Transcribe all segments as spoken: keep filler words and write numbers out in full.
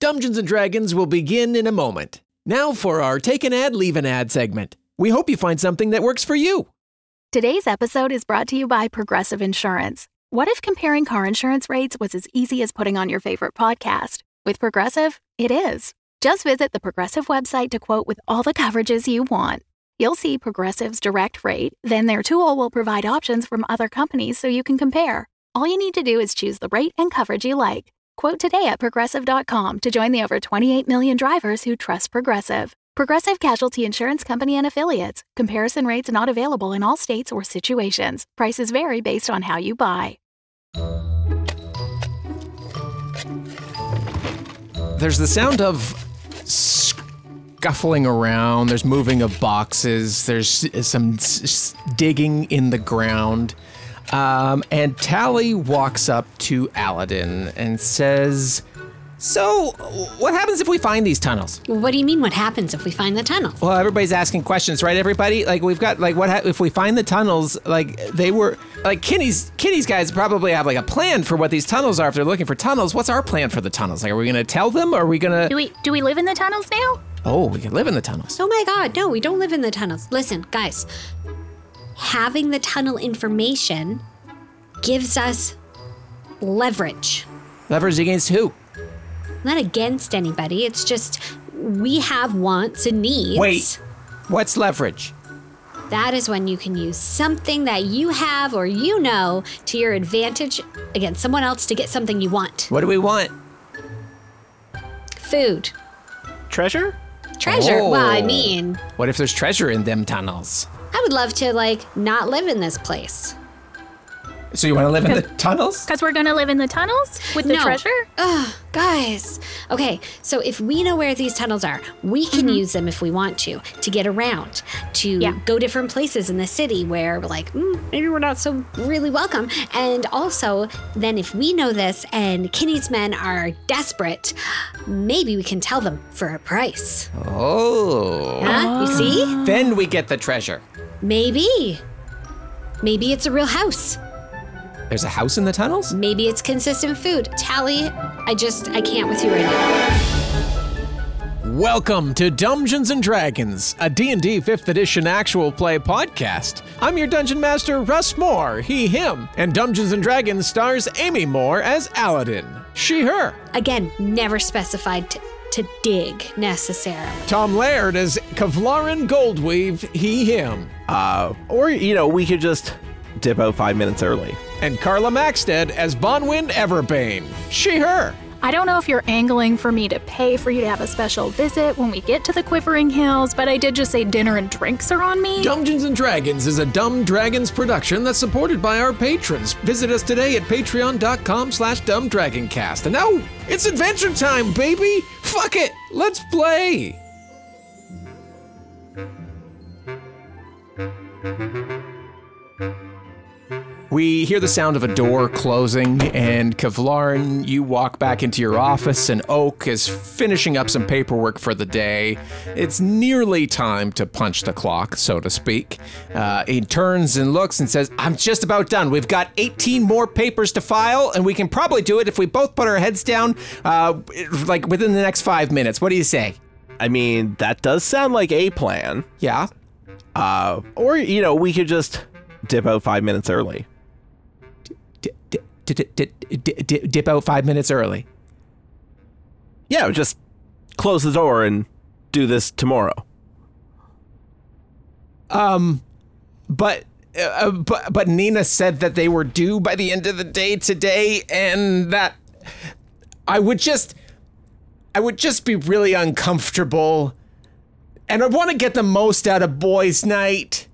Dungeons and Dragons will begin in a moment. Now for our Take an Ad, Leave an Ad segment. We hope you find something that works for you. Today's episode is brought to you by Progressive Insurance. What if comparing car insurance rates was as easy as putting on your favorite podcast? With Progressive, it is. Just visit the Progressive website to quote with all the coverages you want. You'll see Progressive's direct rate, then their tool will provide options from other companies so you can compare. All you need to do is choose the rate and coverage you like. Quote today at Progressive dot com to join the over twenty-eight million drivers who trust Progressive. Progressive Casualty Insurance Company and Affiliates. Comparison rates not available in all states or situations. Prices vary based on how you buy. There's the sound of scuffling around. There's moving of boxes. There's some digging in the ground. Um, and Tally walks up to Alydin and says, "So, what happens if we find these tunnels?" What do you mean, what happens if we find the tunnels? Well, everybody's asking questions, right, everybody? Like, we've got, like, what ha- if we find the tunnels, like, they were, like, Kenny's, Kenny's guys probably have, like, a plan for what these tunnels are if they're looking for tunnels. What's our plan for the tunnels? Like, are we going to tell them, or are we going to... Do we, do we live in the tunnels now? Oh, we can live in the tunnels. Oh, my God, no, we don't live in the tunnels. Listen, guys, having the tunnel information gives us leverage. Leverage against who? Not against anybody. It's just we have wants and needs. Wait, what's leverage? That is when you can use something that you have or you know to your advantage against someone else to get something you want. What do we want? Food. Treasure? Treasure. Oh. Well, I mean. What if there's treasure in them tunnels? I would love to, like, not live in this place. So you want to live in the tunnels? Because we're going to live in the tunnels with the no. treasure? Ugh, guys. Okay, so if we know where these tunnels are, we can mm-hmm. use them if we want to, to get around, to yeah. go different places in the city where we're like, mm, maybe we're not so really welcome. And also, then if we know this and Kenny's men are desperate, maybe we can tell them for a price. Oh. Huh? Oh. You see? Then we get the treasure. Maybe. Maybe it's a real house. There's a house in the tunnels? Maybe it's consistent food. Tally, I just, I can't with you right now. Welcome to Dungeons and Dragons, a D and D fifth edition actual play podcast. I'm your Dungeon Master, Russ Moore, he, him, and Dungeons and Dragons stars Amy Moore as Alydin, she, her. Again, never specified t- to dig, necessarily. Tom Laird as Kavlaran Goldweave, he, him. Uh, or, you know, we could just dip out five minutes early. And Carla Maxted as Bonwyn Everbane, she, her. I don't know if you're angling for me to pay for you to have a special visit when we get to the Quivering Hills, but I did just say dinner and drinks are on me. Dungeons and Dragons is a Dumb Dragons production that's supported by our patrons. Visit us today at patreon.com slash dumbdragoncast. And now, it's adventure time, baby! Fuck it! Let's play! We hear the sound of a door closing, and Kavlaran, you walk back into your office, and Oak is finishing up some paperwork for the day. It's nearly time to punch the clock, so to speak. Uh, he turns and looks and says, "I'm just about done. We've got eighteen more papers to file, and we can probably do it if we both put our heads down, uh, like within the next five minutes. What do you say?" I mean, that does sound like a plan. Yeah. Uh, or, you know, we could just dip out five minutes early. Dip, dip, dip, dip out five minutes early. Yeah, just close the door and do this tomorrow. Um, but, uh, but but Nina said that they were due by the end of the day today, and that I would just I would just be really uncomfortable, and I want to get the most out of Boy's Night,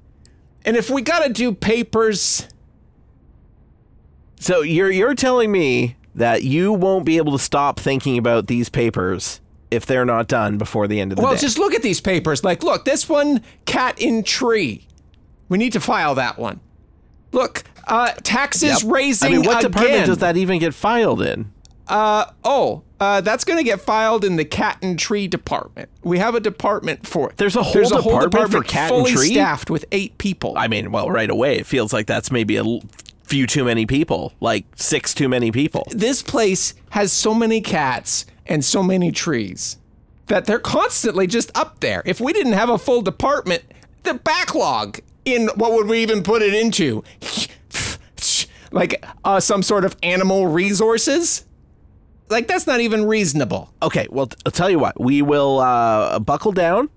and if we gotta do papers. So you're you're telling me that you won't be able to stop thinking about these papers if they're not done before the end of the well, day? Well, just look at these papers. Like, look, this one, cat in tree. We need to file that one. Look, uh, taxes yep. raising again. I mean, what again. department does that even get filed in? Uh, oh, uh, that's going to get filed in the cat and tree department. We have a department for it. There's a whole, There's a department, whole department for cat and tree? Fully staffed with eight people. I mean, well, right away, it feels like that's maybe a... L- few too many people, like six too many people. This place has so many cats and so many trees that they're constantly just up there. If we didn't have a full department, the backlog in what would we even put it into? Like uh, some sort of animal resources? Like, that's not even reasonable. Okay, well, t- I'll tell you what. We will uh, buckle down.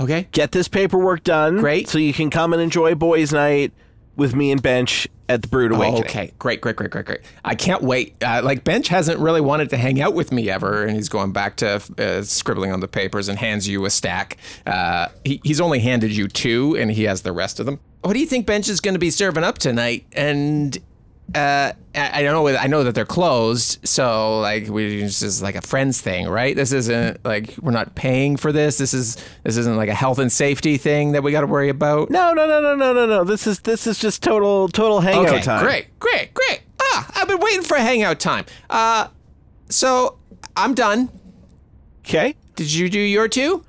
Okay. Get this paperwork done. Great. So you can come and enjoy Boys Night with me and Bench at the Brood Awakening. Oh, okay, great, great, great, great, great. I can't wait. Uh, like, Bench hasn't really wanted to hang out with me ever, and he's going back to uh, scribbling on the papers and hands you a stack. Uh, he, he's only handed you two, and he has the rest of them. What do you think Bench is going to be serving up tonight? And... Uh, I, I don't know. I know that they're closed, so like we this is like a friends thing, right? This isn't like we're not paying for this. This is this isn't like a health and safety thing that we got to worry about. No, no, no, no, no, no, no. This is this is just total total hangout okay, time. Great, great, great. Ah, I've been waiting for hangout time. Uh, so I'm done. Okay. Did you do your two?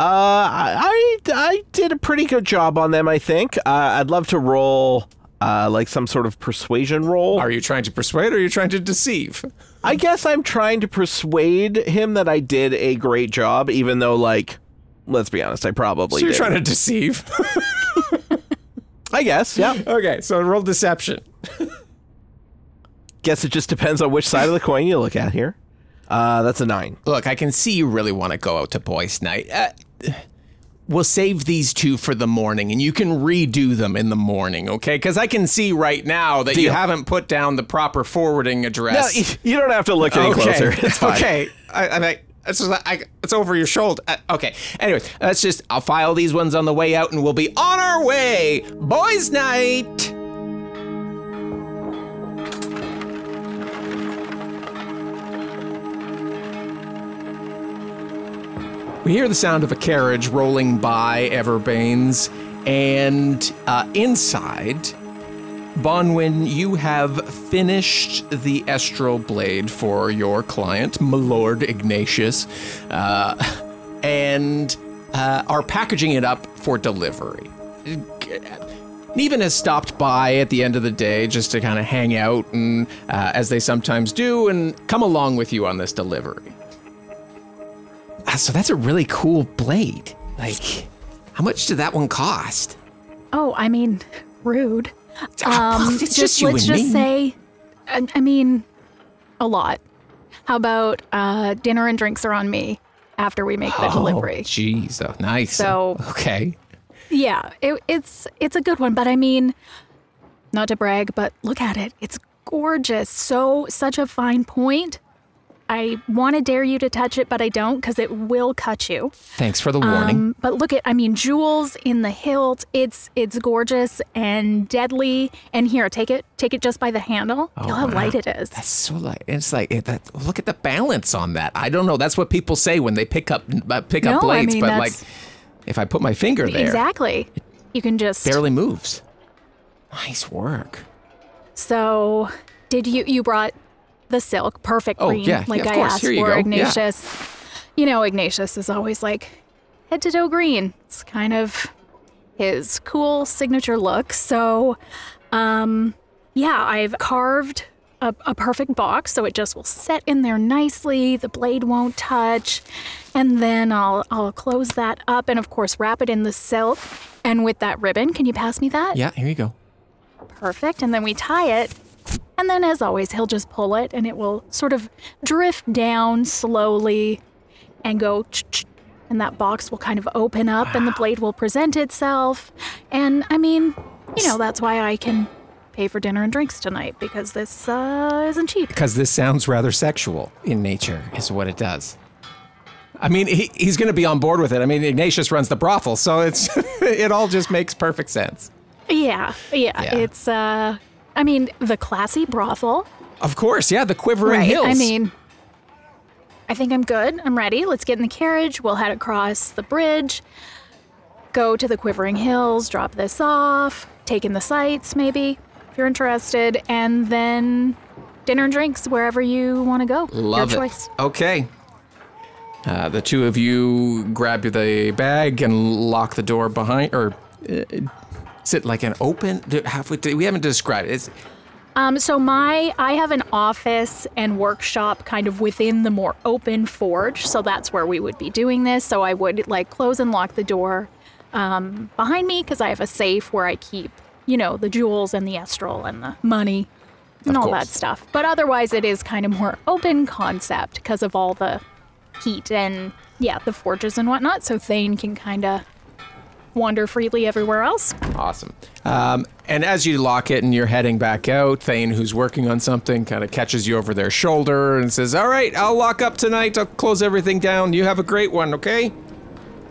Uh, I I did a pretty good job on them, I think. Uh, I'd love to roll. Uh, like some sort of persuasion role. Are you trying to persuade or are you trying to deceive? I guess I'm trying to persuade him that I did a great job, even though, like, let's be honest, I probably did. So you're did. trying to deceive? I guess, yeah. Okay, so roll deception. Guess it just depends on which side of the coin you look at here. Uh, that's a nine. Look, I can see you really want to go out to Boy's Night. Uh... We'll save these two for the morning, and you can redo them in the morning, okay? Because I can see right now that Deal. you haven't put down the proper forwarding address. No, you don't have to look any okay. closer. It's fine. Okay. I, I mean, it's, just, I, it's over your shoulder. I, okay. Anyways, let's just, I'll file these ones on the way out, and we'll be on our way. Boys' Night. We hear the sound of a carriage rolling by Everbane's, and uh, inside, Bonwyn, you have finished the Estrel Blade for your client, my Lord Ignatius, uh, and uh, are packaging it up for delivery. Even has stopped by at the end of the day just to kind of hang out, and uh, as they sometimes do, and come along with you on this delivery. So that's a really cool blade. Like, how much did that one cost? Oh, I mean, rude. Um, it's just, just you let's and just me. say, I, I mean, a lot. How about uh, dinner and drinks are on me after we make the oh, delivery? Geez, oh, nice. So, okay. Yeah, it, it's it's a good one, but I mean, not to brag, but look at it. It's gorgeous. So such a fine point. I want to dare you to touch it, but I don't, because it will cut you. Thanks for the warning. Um, but look at, I mean, jewels in the hilt. It's it's gorgeous and deadly. And here, take it. Take it just by the handle. Oh, Feel how wow. light it is. That's so light. It's like, it, that, look at the balance on that. I don't know. That's what people say when they pick up uh, pick no, up blades. I mean, but like, if I put my finger there. Exactly. You can just. Barely moves. Nice work. So, did you, you brought... The silk, perfect green, oh, yeah, like yeah, I asked for, go. Ignatius. Yeah. You know, Ignatius is always like, head to toe green. It's kind of his cool signature look. So, um, yeah, I've carved a, a perfect box, so it just will set in there nicely. The blade won't touch. And then I'll I'll close that up and, of course, wrap it in the silk. And with that ribbon, can you pass me that? Yeah, here you go. Perfect. And then we tie it. And then, as always, he'll just pull it, and it will sort of drift down slowly and go, and that box will kind of open up, wow. and the blade will present itself. And, I mean, you know, that's why I can pay for dinner and drinks tonight, because this uh, isn't cheap. Because this sounds rather sexual in nature, is what it does. I mean, he, he's going to be on board with it. I mean, Ignatius runs the brothel, so it's it all just makes perfect sense. Yeah, yeah, yeah. it's... uh. I mean, the classy brothel. Of course, yeah, the Quivering Hills. Right, I mean, I think I'm good. I'm ready. Let's get in the carriage. We'll head across the bridge, go to the Quivering Hills, drop this off, take in the sights maybe, if you're interested, and then dinner and drinks wherever you want to go. Love Your it. Choice. Okay. Uh, the two of you grab the bag and lock the door behind, or... Uh, Is it like an open? Have we, we haven't described it. It's, Um, so my, I have an office and workshop kind of within the more open forge. So that's where we would be doing this. So I would like close and lock the door um, behind me because I have a safe where I keep, you know, the jewels and the Estrel and the money and all that stuff. But otherwise it is kind of more open concept because of all the heat and, yeah, the forges and whatnot. So Thane can kind of wander freely everywhere else. Awesome. Um, and as you lock it and you're heading back out, Thane, who's working on something, kind of catches you over their shoulder and says, all right, I'll lock up tonight. I'll close everything down. You have a great one, okay?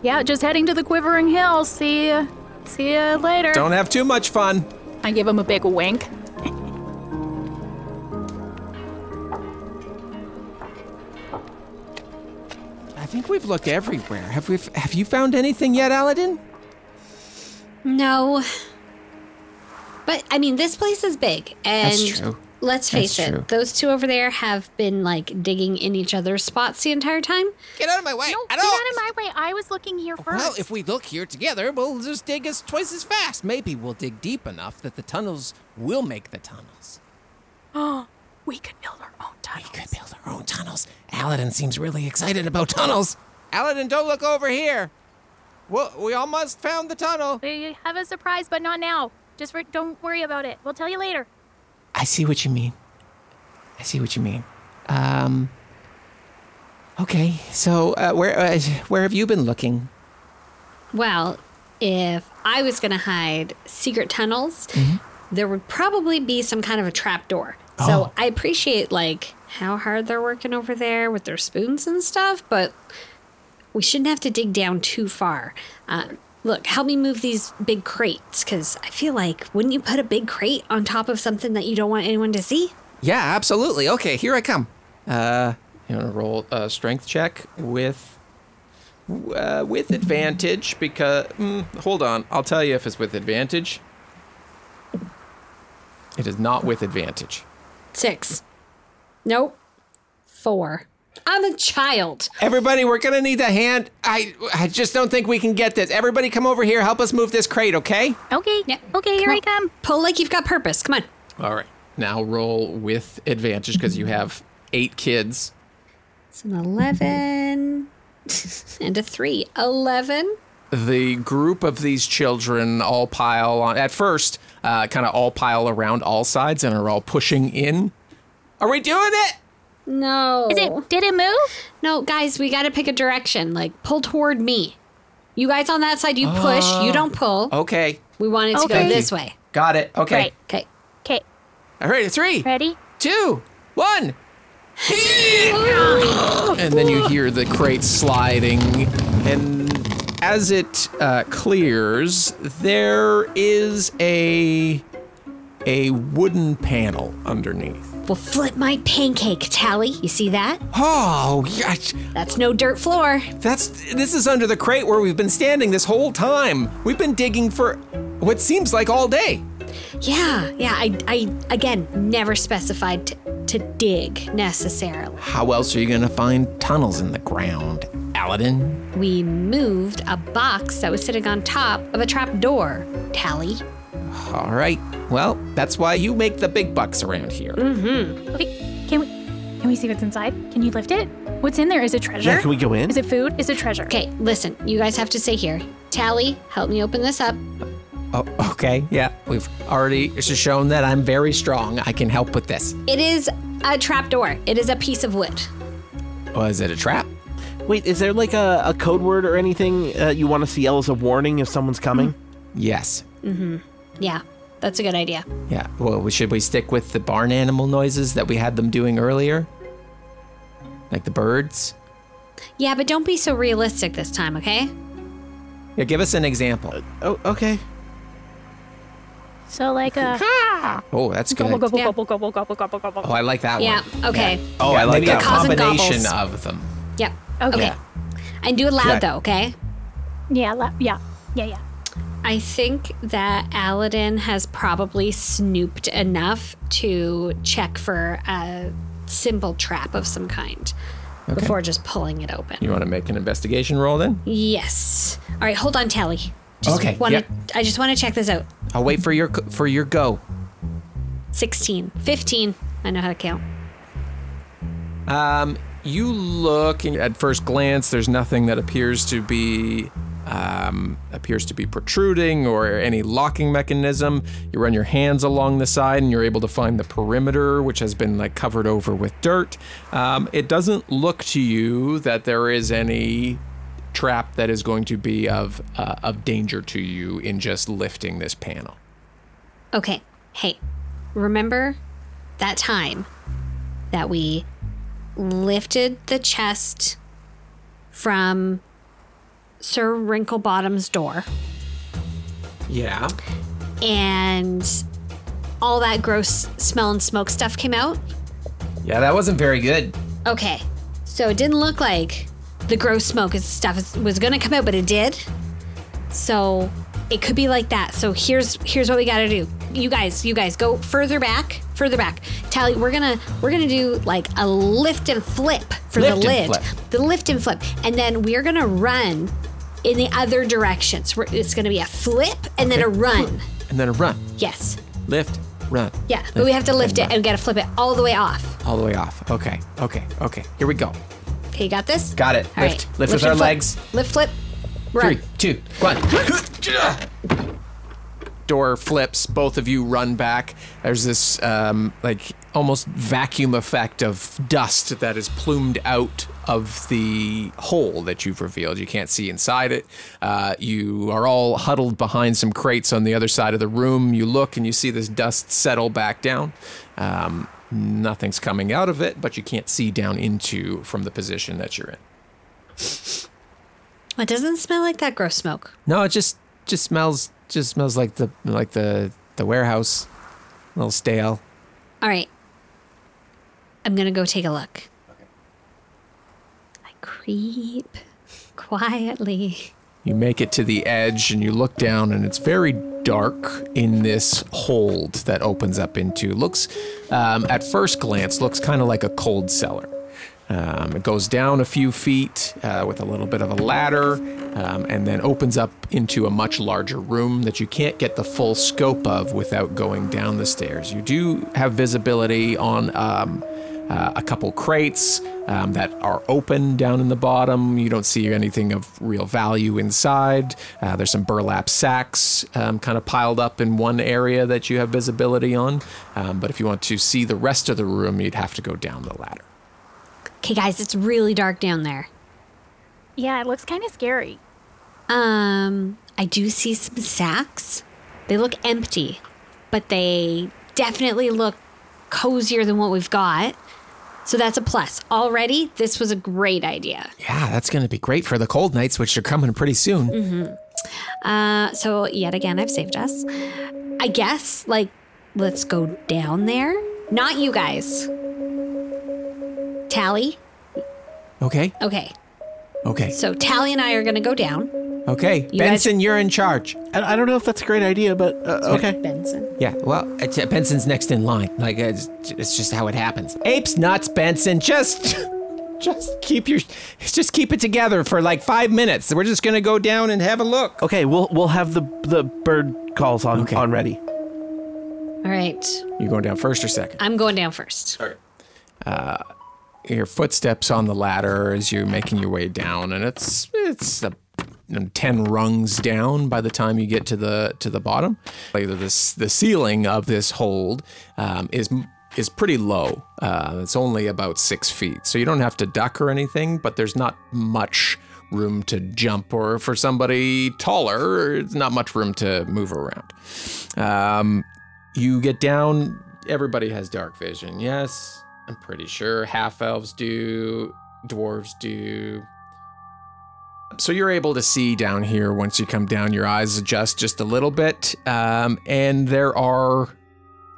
Yeah, just heading to the Quivering Hills. See ya. See ya later. Don't have too much fun. I give him a big wink. I think we've looked everywhere. Have we? F- have you found anything yet, Alydin? No. But, I mean, this place is big. And that's true. Let's face that's it, true. Those two over there have been, like, digging in each other's spots the entire time. Get out of my way. No, get out of my way. I was looking here first. Well, if we look here together, we'll just dig us twice as fast. Maybe we'll dig deep enough that the tunnels will make the tunnels. Oh, we could build our own tunnels. We could build our own tunnels. Alydin seems really excited about tunnels. Alydin, don't look over here. Well, we almost found the tunnel. We have a surprise, but not now. Just re- don't worry about it. We'll tell you later. I see what you mean. I see what you mean. Um. Okay, so uh, where uh, where have you been looking? Well, if I was going to hide secret tunnels, mm-hmm. there would probably be some kind of a trap door. Oh. So I appreciate like how hard they're working over there with their spoons and stuff, but we shouldn't have to dig down too far. Uh, look, help me move these big crates, because I feel like, wouldn't you put a big crate on top of something that you don't want anyone to see? Yeah, absolutely. Okay, here I come. Uh, you want to roll a strength check with uh, with advantage, because... Mm, hold on, I'll tell you if it's with advantage. It is not with advantage. Six. Nope. Four. I'm a child. Everybody, we're going to need a hand. I I just don't think we can get this. Everybody come over here. Help us move this crate, okay? Okay. Yeah. Okay, come here on. I come. Pull like you've got purpose. Come on. All right. Now roll with advantage because you have eight kids. It's an eleven and a three. eleven. The group of these children all pile on. At first, uh, kind of all pile around all sides and are all pushing in. Are we doing it? No. Is it, did it move? No, guys, we got to pick a direction. Like, pull toward me. You guys on that side, you oh. push. You don't pull. Okay. We want it okay. to go this way. Got it. Okay. Right. Okay. Okay. All right, three. Ready? Two. One. And then you hear the crate sliding. And as it uh, clears, there is a a wooden panel underneath. Well, flip my pancake, Tally. You see that? Oh, gosh. That's no dirt floor. That's this is under the crate where we've been standing this whole time. We've been digging for what seems like all day. Yeah, yeah. I, I again, never specified t- to dig necessarily. How else are you going to find tunnels in the ground, Alydin? We moved a box that was sitting on top of a trap door, Tally. All right. Well, that's why you make the big bucks around here. Mm-hmm. Okay, can we can we see what's inside? Can you lift it? What's in there? Is it treasure? Yeah, can we go in? Is it food? Is it treasure? Okay, listen. You guys have to stay here. Tally, help me open this up. Oh, okay. Yeah, we've already shown that I'm very strong. I can help with this. It is a trap door. It is a piece of wood. Well, is it a trap? Wait, is there like a, a code word or anything uh, you want to see as a warning if someone's coming? Mm-hmm. Yes. Mm-hmm. Yeah, that's a good idea. Yeah, well, should we stick with the barn animal noises that we had them doing earlier? Like the birds? Yeah, but don't be so realistic this time, okay? Yeah, give us an example. Uh, oh, okay. So like a... Oh, that's good. Gobble, gobble, yeah. gobble, gobble, gobble, gobble, gobble. Oh, I like that yeah, one. Yeah, okay. Yeah. Oh, yeah, I like that one. Maybe a combination of them. Yep, okay. Yeah. And do it loud, yeah. though, okay? Yeah, la- yeah, yeah, yeah. I think that Alydin has probably snooped enough to check for a simple trap of some kind okay. before just pulling it open. You want to make an investigation roll then? Yes. All right, hold on, Tally. Just okay. Wanna, yep. I just want to check this out. I'll wait for your for your go. sixteen. fifteen. I know how to count. Um, you look, and at first glance, there's nothing that appears to be um, appears to be protruding or any locking mechanism. You run your hands along the side, and you're able to find the perimeter, which has been like covered over with dirt. Um, it doesn't look to you that there is any trap that is going to be of uh, of danger to you in just lifting this panel. Okay. Hey, remember that time that we lifted the chest from Sir Wrinklebottom's door? Yeah. And all that gross smell and smoke stuff came out? Yeah, that wasn't very good. Okay. So it didn't look like the gross smoke and stuff was going to come out, but it did. So it could be like that. So here's here's what we got to do. You guys, you guys go further back, further back. Tally, we're going to we're going to do like a lift and flip for lift the lid. Flip. The lift and flip. And then we're going to run in the other directions. So it's going to be a flip and okay. then a run. And then a run. Yes. Lift, run. Yeah, lift, but we have to lift and it run. And we got to flip it all the way off. All the way off. Okay. Okay. Okay. Here we go. Okay, you got this? Got it. All lift. Right. Lift, lift with our flip. Legs. Lift, flip. Run. Three, two, one. Door flips. Both of you run back. There's this um, like almost vacuum effect of dust that is plumed out of the hole that you've revealed. You can't see inside it. Uh, you are all huddled behind some crates on the other side of the room. You look and you see this dust settle back down. Um, nothing's coming out of it, but you can't see down into from the position that you're in. It doesn't smell like that gross smoke. No, it just just smells just smells like the like the, the warehouse. A little stale. All right. I'm going to go take a look. Okay. I creep quietly. You make it to the edge and you look down and it's very dark in this hold that opens up into. Looks, um, at first glance, looks kind of like a cold cellar. Um, it goes down a few feet uh, with a little bit of a ladder um, and then opens up into a much larger room that you can't get the full scope of without going down the stairs. You do have visibility on um, uh, a couple crates um, that are open down in the bottom. You don't see anything of real value inside. Uh, there's some burlap sacks um, kind of piled up in one area that you have visibility on. Um, but if you want to see the rest of the room, you'd have to go down the ladder. Okay, guys, it's really dark down there. Yeah, it looks kind of scary. Um, I do see some sacks. They look empty, but they definitely look cozier than what we've got. So that's a plus. Already, this was a great idea. Yeah, that's going to be great for the cold nights, which are coming pretty soon. Mm-hmm. Uh, so yet again, I've saved us. I guess, like, let's go down there. Not you guys. Tally. Okay. Okay. Okay. So Tally and I are going to go down. Okay. You Benson, guys- you're in charge. I, I don't know if that's a great idea, but uh, okay. Benson. Yeah, well, it's, uh, Benson's next in line. Like, it's, it's just how it happens. Apes, nuts, Benson. Just just keep your, just keep it together for like five minutes. We're just going to go down and have a look. Okay, we'll we'll have the the bird calls on, okay. on ready. All right. You going down first or second? I'm going down first. All right. Uh... Your footsteps on the ladder as you're making your way down, and it's it's a, you know, ten rungs down by the time you get to the to the bottom. Like this, the ceiling of this hold um, is is pretty low. Uh, it's only about six feet, so you don't have to duck or anything. But there's not much room to jump, or for somebody taller, there's not much room to move around. Um, you get down. Everybody has dark vision. Yes. I'm pretty sure half-elves do, dwarves do. So you're able to see down here once you come down, your eyes adjust just a little bit. Um, and there are,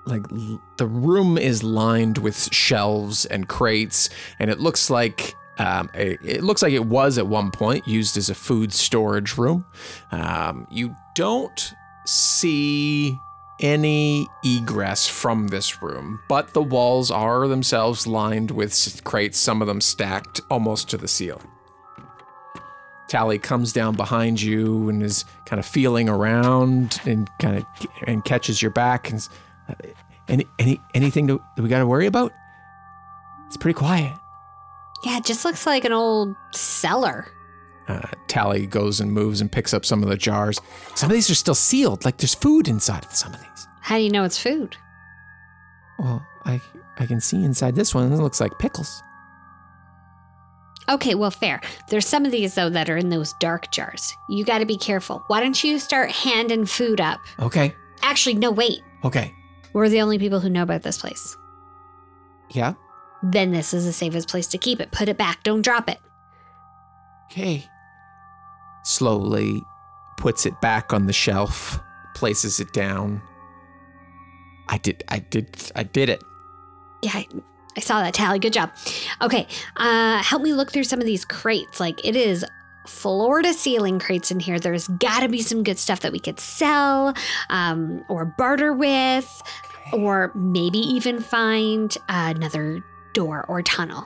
like, l- the room is lined with shelves and crates, and it looks like Um, it, it looks like it was at one point used as a food storage room. Um, you don't see any egress from this room, but the walls are themselves lined with crates, some of them stacked almost to the ceiling. Tally comes down behind you and is kind of feeling around and kind of and catches your back and Any any anything to, that we got to worry about? It's pretty quiet. Yeah, it just looks like an old cellar. Uh, Tally goes and moves and picks up some of the jars. Some of these are still sealed. Like there's food inside of some of these. How do you know it's food? Well, I I can see inside this one. It looks like pickles. Okay, well, fair. There's some of these, though, that are in those dark jars. You got to be careful. Why don't you start handing food up? Okay. Actually, no, wait. Okay. We're the only people who know about this place. Yeah? Then this is the safest place to keep it. Put it back. Don't drop it. Okay. Slowly puts it back on the shelf, places it down. I did, I did, I did it. Yeah, I, I saw that, Tally. Good job. Okay, uh, help me look through some of these crates. Like, it is floor to ceiling crates in here. There's got to be some good stuff that we could sell um, or barter with, okay, or maybe even find uh, another door or tunnel.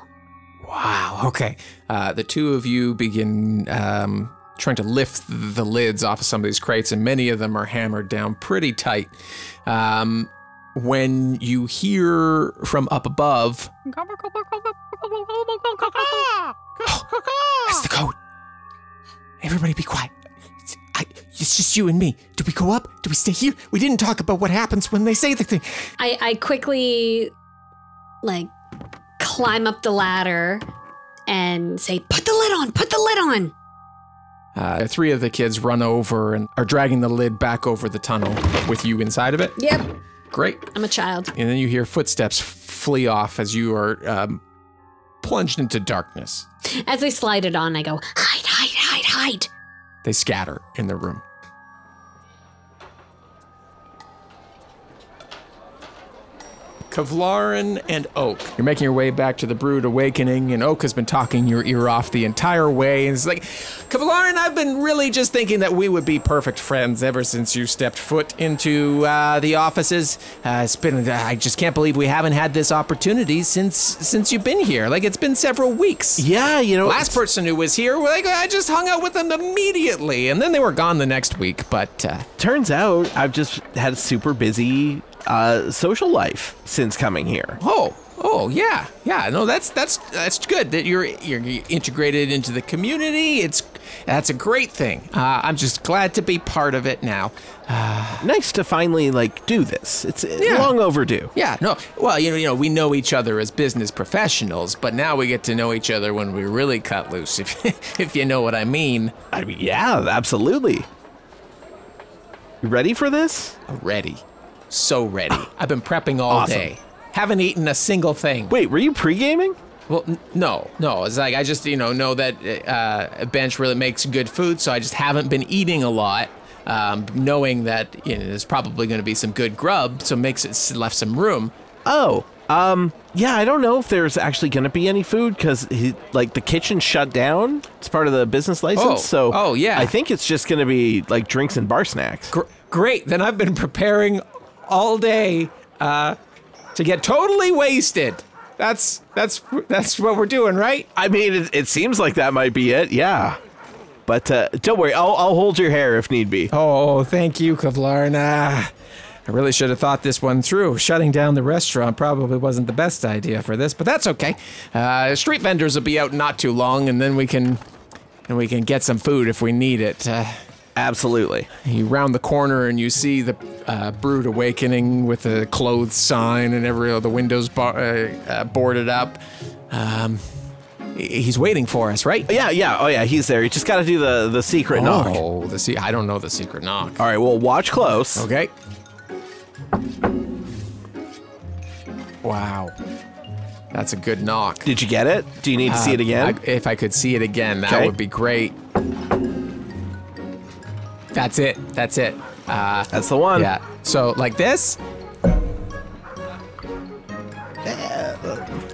Wow, okay. Uh, the two of you begin um, trying to lift the lids off of some of these crates, and many of them are hammered down pretty tight. Um, when you hear from up above... Oh, that's the code. Everybody be quiet. It's, I, it's just you and me. Do we go up? Do we stay here? We didn't talk about what happens when they say the thing. I, I quickly, like... climb up the ladder and say, put the lid on, put the lid on. Uh, three of the kids run over and are dragging the lid back over the tunnel with you inside of it. Yep. Great. I'm a child. And then you hear footsteps flee off as you are um, plunged into darkness. As they slide it on, I go, hide, hide, hide, hide. They scatter in the room. Kavlaran and Oak. You're making your way back to the Brood Awakening, and Oak has been talking your ear off the entire way. And it's like, Kavlaran, I've been really just thinking that we would be perfect friends ever since you stepped foot into uh, the offices. Uh, it's been, I just can't believe we haven't had this opportunity since since you've been here. Like, it's been several weeks. Yeah, you know. Last person who was here, like, I just hung out with them immediately, and then they were gone the next week. But uh, turns out I've just had a super busy Uh, social life since coming here. Oh, oh yeah, yeah. No, that's that's that's good that you're you're integrated into the community. It's that's a great thing. Uh, I'm just glad to be part of it now. Uh, nice to finally like do this. It's yeah. long overdue. Yeah. No. Well, you know, you know, we know each other as business professionals, but now we get to know each other when we really cut loose. If if you know what I mean. I mean, yeah, absolutely. You ready for this? Ready. So ready. I've been prepping all awesome. day. Haven't eaten a single thing. Wait, were you pre-gaming? Well, n- no, no. It's like I just, you know, know that uh, Bench really makes good food, so I just haven't been eating a lot, um, knowing that you know, there's probably going to be some good grub, so makes it left some room. Oh, um, yeah. I don't know if there's actually going to be any food because, like, the kitchen shut down. It's part of the business license, oh. so oh yeah. I think it's just going to be like drinks and bar snacks. Gr- great. Then I've been preparing all day uh, to get totally wasted. That's that's that's what we're doing, right? I mean, it, it seems like that might be it, yeah. But uh, don't worry, I'll, I'll hold your hair if need be. Oh, thank you, Kavlaran. I really should have thought this one through. Shutting down the restaurant probably wasn't the best idea for this, but that's okay. Uh, street vendors will be out not too long, and then we can and we can get some food if we need it. Uh, Absolutely. You round the corner and you see the uh, Brood Awakening with a clothes sign and every other windows bar, uh, uh, boarded up. Um, he's waiting for us, right? Yeah, yeah. Oh, yeah, he's there. You just got to do the, the secret oh, knock. Oh, the se- I don't know the secret knock. All right, well, watch close. Okay. Wow. That's a good knock. Did you get it? Do you need to uh, see it again? I, if I could see it again, that okay. would be great. That's it. That's it. Uh, That's the one. Yeah. So like this.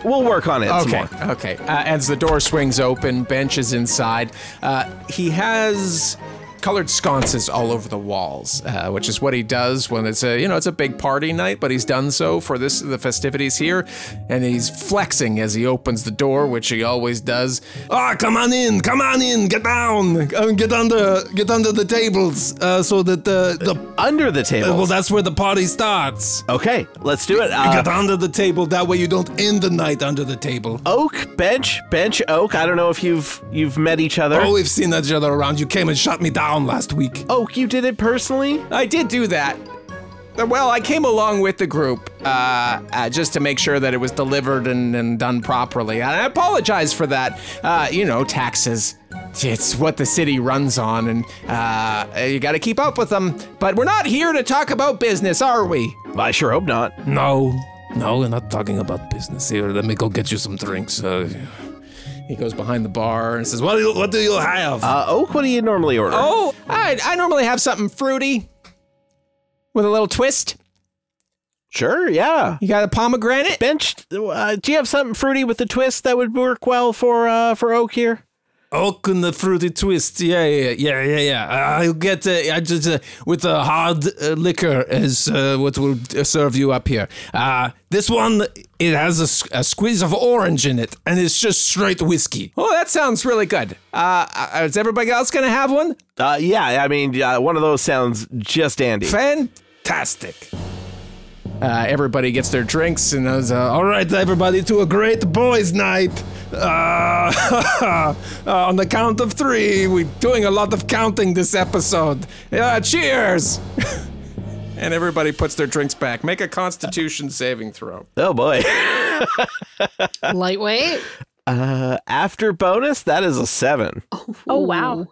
We'll work on it. Okay. Some more. Okay. Uh, as the door swings open, Bench is inside. Uh, he has colored sconces all over the walls, uh, which is what he does when it's a, you know, it's a big party night, but he's done so for this, the festivities here, and he's flexing as he opens the door, which he always does. Ah, oh, come on in, come on in, get down, get under, get under the tables, uh, so that the, the uh, under the table. Uh, well, that's where the party starts. Okay, let's do it. Uh, get under the table, that way you don't end the night under the table. Oak, bench, bench, oak. I don't know if you've you've met each other. Oh, we've seen each other around. You came and shot me down last week. Oak, you did it personally? I did do that. Well, I came along with the group uh, uh, just to make sure that it was delivered and, and done properly. And I apologize for that. Uh, you know, taxes. It's what the city runs on, and uh, you got to keep up with them. But we're not here to talk about business, are we? I sure hope not. No. No, we're not talking about business here. Let me go get you some drinks. Uh, he goes behind the bar and says, what do you, what do you have? Uh, Oak, what do you normally order? Oh, I, I normally have something fruity. With a little twist? Sure, yeah. You got a pomegranate? Bench, uh, do you have something fruity with a twist that would work well for uh, for Oak here? Oak and the fruity twist, yeah, yeah, yeah, yeah, yeah. I'll get uh, I just, uh, with a hard uh, liquor as uh, what will serve you up here. Uh, this one, it has a, a squeeze of orange in it, and it's just straight whiskey. Oh, that sounds really good. Uh, is everybody else going to have one? Uh, yeah, I mean, uh, one of those sounds just dandy. Fantastic. Uh, everybody gets their drinks, and I was, uh, all right, everybody, to a great boys' night. Uh, uh, on the count of three, we're doing a lot of counting this episode. Uh, cheers! And everybody puts their drinks back. Make a Constitution saving throw. Oh, boy. Lightweight? Uh, after bonus, that is a seven. Oh, oh wow.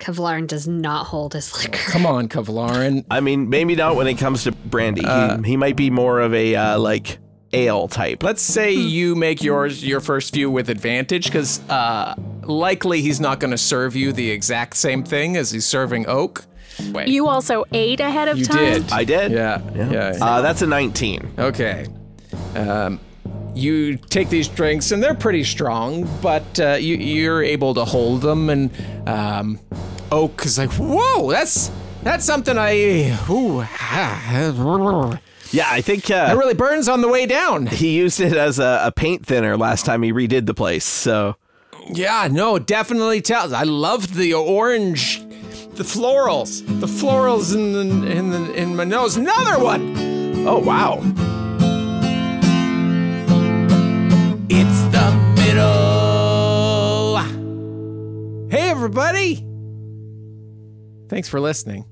Kavlaran does not hold his liquor. Oh, come on, Kavlaran. I mean, maybe not when it comes to brandy. Uh, he, he might be more of a, uh, like, ale type. Let's say you make yours your first few with advantage, because uh, likely he's not going to serve you the exact same thing as he's serving Oak. Wait. You also ate ahead of you time? You did. I did? Yeah. yeah. yeah. Uh, that's a nineteen. Okay. Um... You take these drinks, and they're pretty strong, but uh, you, you're able to hold them, and um, Oak is like, whoa, that's that's something I... Ooh, ah, yeah, I think... Uh, that really burns on the way down. He used it as a, a paint thinner last time he redid the place, so... Yeah, no, definitely tells. I loved the orange, the florals, the florals in, the, in, the, in my nose. Another one! Oh, wow. It's the middle. Hey, everybody. Thanks for listening.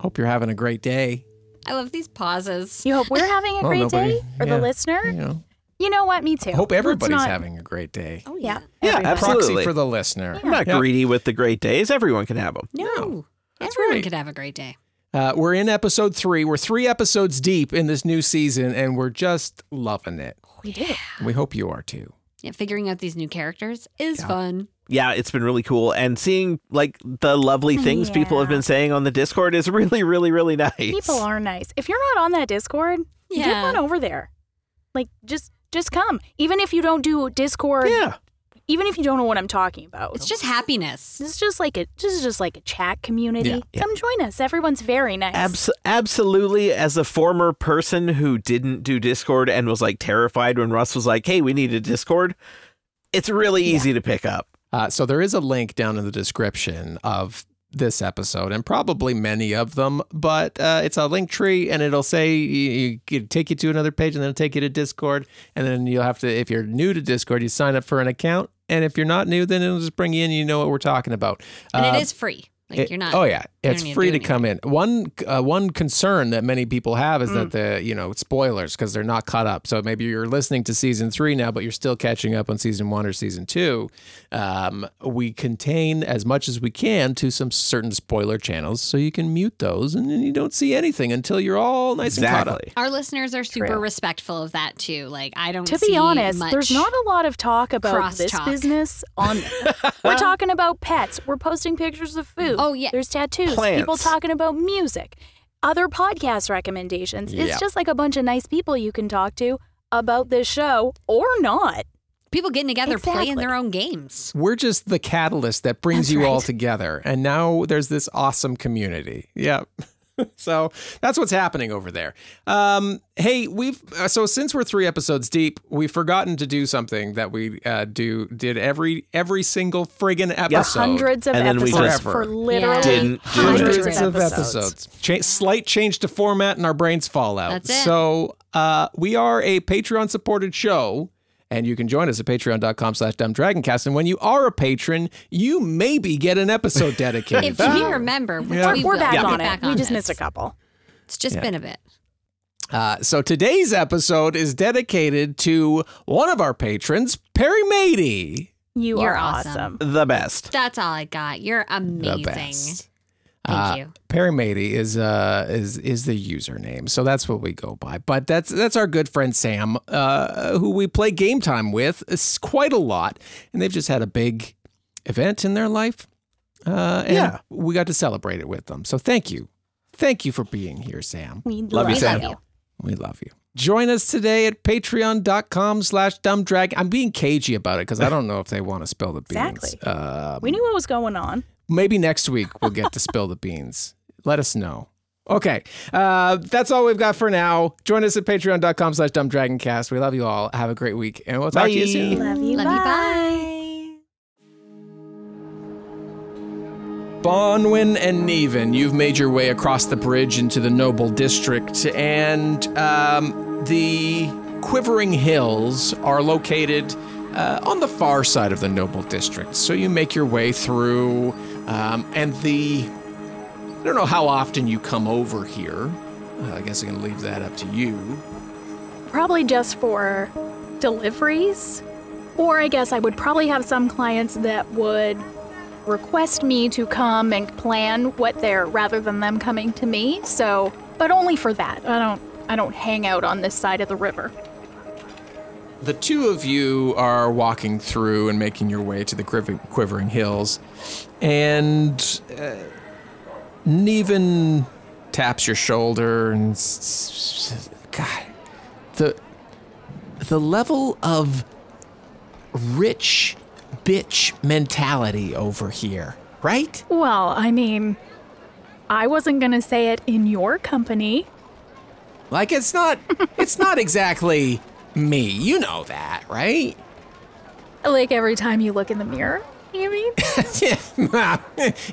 Hope you're having a great day. I love these pauses. You hope we're having a well, great nobody, day? Or yeah, the listener? You know. You know what? Me too. I hope everybody's not... having a great day. Oh, yeah. Yeah, everybody. Absolutely. Proxy for the listener. Yeah. I'm not yeah. greedy with the great days. Everyone can have them. No. no. That's everyone right. could have a great day. Uh, we're in episode three. We're three episodes deep in this new season, and we're just loving it. We do. We hope you are too. Yeah, figuring out these new characters is yeah. fun. Yeah, it's been really cool. And seeing like the lovely things yeah. people have been saying on the Discord is really, really, really nice. People are nice. If you're not on that Discord, yeah. get on over there. Like, just just come. Even if you don't do Discord. Yeah. Even if you don't know what I'm talking about. It's just happiness. It's just like a this is just like a chat community. Yeah, yeah. Come join us. Everyone's very nice. Abs- absolutely. As a former person who didn't do Discord and was like terrified when Russ was like, hey, we need a Discord. It's really yeah. easy to pick up. Uh, so there is a link down in the description of this episode and probably many of them, but uh, it's a link tree and it'll say you, you take you to another page and then it'll take you to Discord. And then you'll have to, if you're new to Discord, you sign up for an account. And if you're not new, then it'll just bring you in. You know what we're talking about. And uh, it is free. Like it, you're not. Oh, yeah. It's free to, to come in. One uh, one concern that many people have is mm. that the, you know, spoilers because they're not caught up. So maybe you're listening to season three now, but you're still catching up on season one or season two. Um, we contain as much as we can to some certain spoiler channels. So you can mute those and then you don't see anything until you're all nice exactly. and caught up. Our listeners are super True. respectful of that, too. Like, I don't to see To be honest, much there's not a lot of talk about cross-talk. This business on well, we're talking about pets. We're posting pictures of food. Oh, yeah. There's tattoos. Plants. People talking about music, other podcast recommendations. It's yeah. just like a bunch of nice people you can talk to about this show or not. people getting together, exactly. playing their own games. We're just the catalyst that brings that's you right. all together. And now there's this awesome community. Yeah. So that's what's happening over there. Um, hey, we've so since we're three episodes deep, we've forgotten to do something that we uh, do did every every single friggin' episode. Yeah, hundreds of and episodes then we just for literally yeah. didn't do hundreds, hundreds of episodes. episodes. Cha- slight change to format and our brains fall out. That's it. So uh, we are a Patreon supported show. And you can join us at patreon.com slash dumbdragoncast. And when you are a patron, you maybe get an episode dedicated. If but, you remember, yeah. we we're back yeah. on it. Back on we just this. missed a couple. It's just yeah. been a bit. Uh, so today's episode is dedicated to one of our patrons, Perry Mady. You You're are awesome. awesome. The best. That's all I got. You're amazing. The best. Thank you. Uh, Perry Mady is uh is is the username, so that's what we go by. But that's that's our good friend Sam, uh, who we play Game Time with quite a lot, and they've just had a big event in their life, uh, and yeah. we got to celebrate it with them. So thank you, thank you for being here, Sam. We love, love you, Sam. Love you. We love you. Join us today at patreon.com slash dumbdrag. I'm being cagey about it because I don't know if they want to spill the beans. Exactly. Um, we knew what was going on. Maybe next week we'll get to spill the beans. Let us know. Okay. Uh, that's all we've got for now. Join us at patreon.com slash dumbdragoncast. We love you all. Have a great week. And we'll talk bye. to you soon. Love you. Love bye. you. Bye. Bonwyn and Niven, you've made your way across the bridge into the Noble District. And um, the Quivering Hills are located Uh, on the far side of the Noble District. So you make your way through, um, and the... I don't know how often you come over here. Uh, I guess I can leave that up to you. Probably just for deliveries. Or I guess I would probably have some clients that would request me to come and plan what they're, rather than them coming to me. So, but only for that. I don't, I don't hang out on this side of the river. The two of you are walking through and making your way to the Quivering Hills, and uh, Niven taps your shoulder and God, the the level of rich bitch mentality over here, right? Well, I mean, I wasn't gonna say it in your company. Like it's not, it's not exactly. Me, you know that, right? Like every time you look in the mirror, you mean? yeah,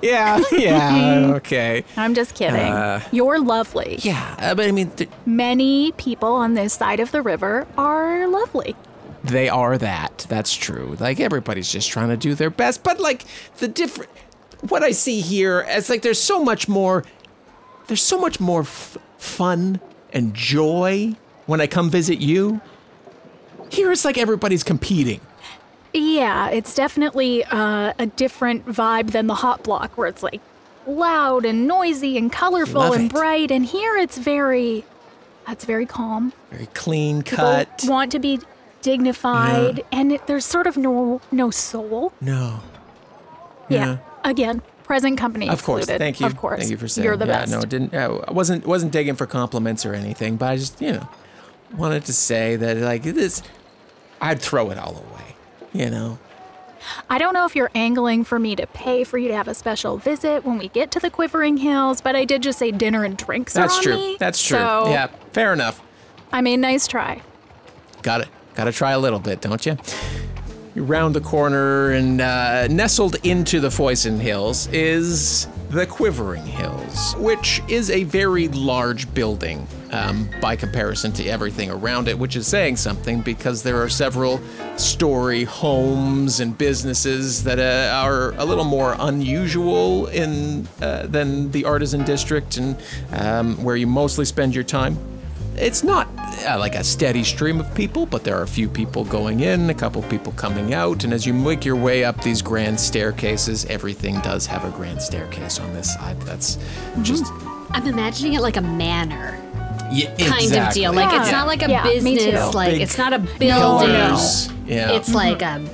yeah, yeah, okay. I'm just kidding. Uh, You're lovely. Yeah, but I mean... Th- Many people on this side of the river are lovely. They are that. That's true. Like, everybody's just trying to do their best. But, like, the different... What I see here is, like, there's so much more... There's so much more f- fun and joy when I come visit you. Here it's like everybody's competing. Yeah, it's definitely uh, a different vibe than the hot block where it's like loud and noisy and colorful Love and it. bright. And here it's very, it's very calm. Very clean cut. People want to be dignified. Yeah. And it, there's sort of no no soul. No. Yeah. yeah. Again, present company Of course, excluded. Thank you. Of course. Thank you for saying You're the yeah, best. No, didn't, I wasn't, wasn't digging for compliments or anything, but I just, you know. Wanted to say that, like, this, I'd throw it all away, you know? I don't know if you're angling for me to pay for you to have a special visit when we get to the Quivering Hills, but I did just say dinner and drinks That's are on true. me. That's true. That's so true. Yeah, fair enough. I mean, nice try. Got it. Got to try a little bit, don't you? You round the corner and uh, nestled into the Foysen Hills is the Quivering Hills, which is a very large building um, by comparison to everything around it, which is saying something because there are several story homes and businesses that uh, are a little more unusual in uh, than the Artisan District and um, where you mostly spend your time. It's not uh, like a steady stream of people, but there are a few people going in, a couple people coming out, and as you make your way up these grand staircases, everything does have a grand staircase on this side. That's just... Mm-hmm. I'm imagining it like a manor. Yeah, kind exactly. of deal. Like, yeah. it's not like a yeah, business. Like, Big it's not a building. Pillars. Yeah. It's mm-hmm. like a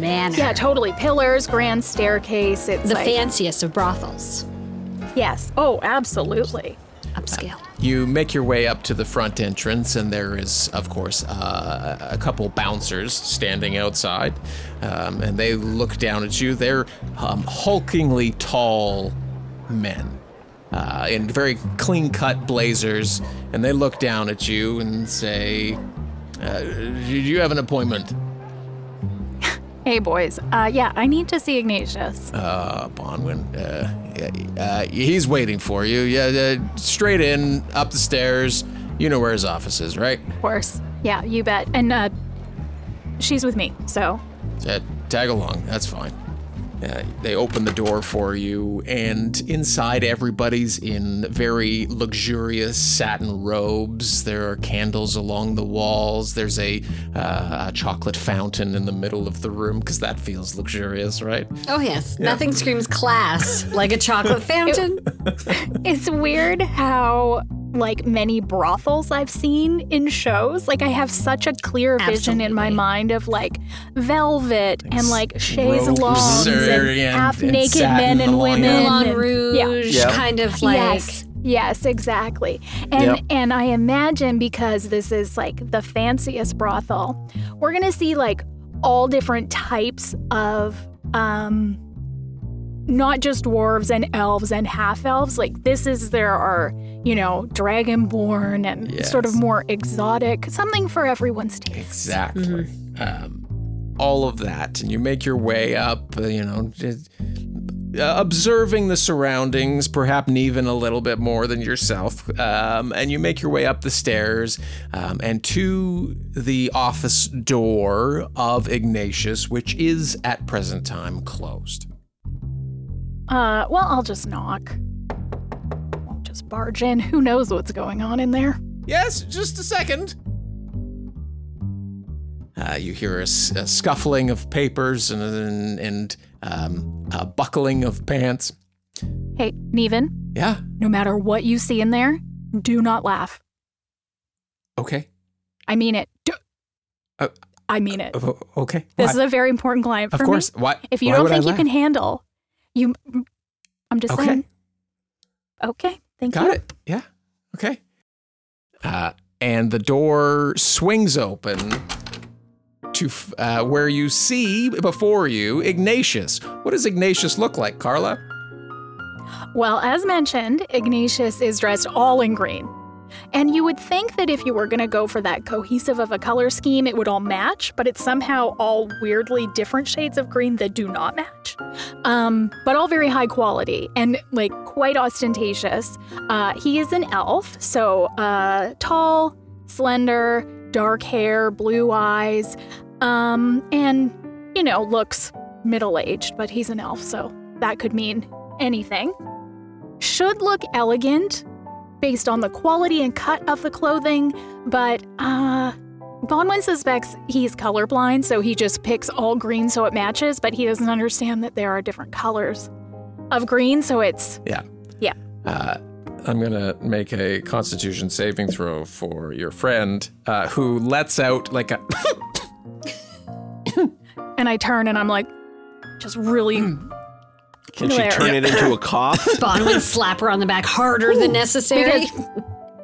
manor. Yeah, totally. Pillars, grand staircase. It's the like... fanciest of brothels. Yes. Oh, absolutely. Upscale. Uh, You make your way up to the front entrance, and there is, of course, uh, a couple bouncers standing outside, um, and they look down at you. They're um, hulkingly tall men uh, in very clean-cut blazers, and they look down at you and say, uh, do you have an appointment? Hey, boys. Uh, yeah, I need to see Ignatius. Uh, Bonwyn, uh, uh, he's waiting for you. Yeah, uh, straight in, up the stairs. You know where his office is, right? Of course. Yeah, you bet. And, uh, she's with me, so. Uh, tag along. That's fine. Uh, they open the door for you, and inside everybody's in very luxurious satin robes. There are candles along the walls. There's a, uh, a chocolate fountain in the middle of the room, because that feels luxurious, right? Oh, yes. Yeah. Nothing screams class like a chocolate fountain. It, it's weird how, like, many brothels I've seen in shows. Like, I have such a clear vision Absolutely. in my mind of, like, velvet and, like, chaise longues and half-naked men and women. Moulin Rouge, yep. kind of, like... Yes. Yes, exactly. And yep. and I imagine, because this is, like, the fanciest brothel, we're going to see, like, all different types of... um not just dwarves and elves and half-elves. Like, this is, there are, you know, dragonborn and yes. sort of more exotic, something for everyone's taste. Exactly. Mm-hmm. Um, all of that. And you make your way up, you know, just, uh, observing the surroundings, perhaps even a little bit more than yourself. Um, and you make your way up the stairs um, and to the office door of Ignatius, which is at present time closed. Uh, well, I'll just knock. I'll just barge in. Who knows what's going on in there? Yes, just a second. Uh, you hear a, a scuffling of papers and and, and um, a buckling of pants. Hey, Nevin. Yeah? No matter what you see in there, do not laugh. Okay. I mean it. Do- uh, I mean it. Uh, okay. This Why? is a very important client for me. Of course. Me. Why? If you Why don't think you can handle... You, I'm just okay. saying. Okay, thank Got you. Got it. Yeah. Okay. Uh, and the door swings open to uh, where you see before you Ignatius. What does Ignatius look like, Carla? Well, as mentioned, Ignatius is dressed all in green. And you would think that if you were going to go for that cohesive of a color scheme, it would all match, but it's somehow all weirdly different shades of green that do not match. Um, but all very high quality and, like, quite ostentatious. Uh, he is an elf, so uh, tall, slender, dark hair, blue eyes, um, and, you know, looks middle-aged, but he's an elf, so that could mean anything. Should look elegant, based on the quality and cut of the clothing, but uh, Bonwyn suspects he's colorblind, so he just picks all green so it matches, but he doesn't understand that there are different colors of green, so it's... Yeah. Yeah. Uh, I'm going to make a constitution saving throw for your friend, uh, who lets out like a... And I turn and I'm like, just really... Can Claire. she turn it into a cough? Bonwyn slap her on the back harder Ooh, than necessary. Because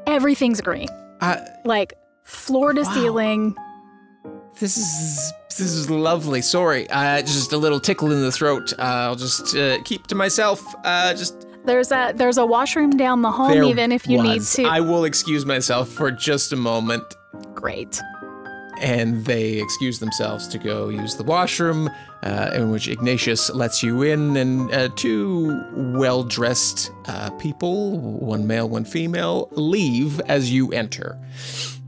everything's green. Uh, like, floor to wow. ceiling. This is this is lovely. Sorry, uh, just a little tickle in the throat. Uh, I'll just uh, keep to myself. Uh, just there's a there's a washroom down the hall, even if you was. need to. I will excuse myself for just a moment. Great. And they excuse themselves to go use the washroom, uh, in which Ignatius lets you in, and uh, two well-dressed uh, people, one male, one female, leave as you enter.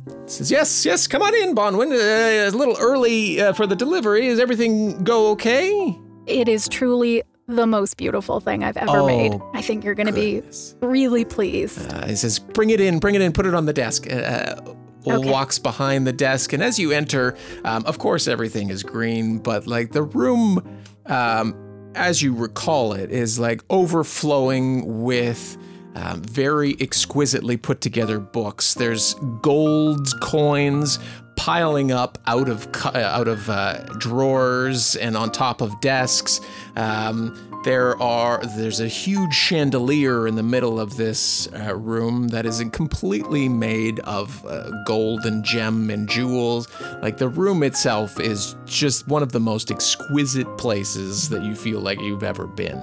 It says, yes, yes, come on in, Bonwyn. Uh, a little early uh, for the delivery. Does everything go okay? It is truly the most beautiful thing I've ever oh, made. I think you're going to be really pleased. Uh, he says, bring it in, bring it in, put it on the desk. Uh, Okay. Walks behind the desk, and as you enter, um, of course everything is green, but like the room, um, as you recall it, is like overflowing with um, very exquisitely put together books. There's gold coins, piling up out of out of uh, drawers and on top of desks. Um, There are, there's a huge chandelier in the middle of this uh, room that is completely made of uh, gold and gem and jewels. Like, the room itself is just one of the most exquisite places that you feel like you've ever been.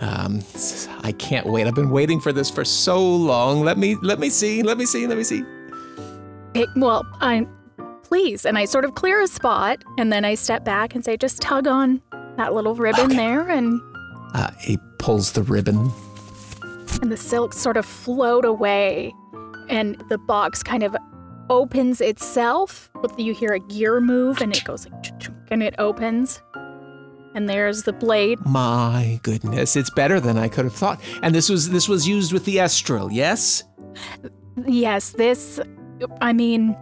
Um, I can't wait. I've been waiting for this for so long. Let me, let me see, let me see, let me see. Hey, well, I'm, please. And I sort of clear a spot, and then I step back and say, just tug on that little ribbon okay. there and... Uh, he pulls the ribbon. And the silk sort of flowed away, and the box kind of opens itself. But you hear a gear move, and it goes like, and it opens. And there's the blade. My goodness, it's better than I could have thought. And this was this was used with the Estrel, yes? Yes, this, I mean...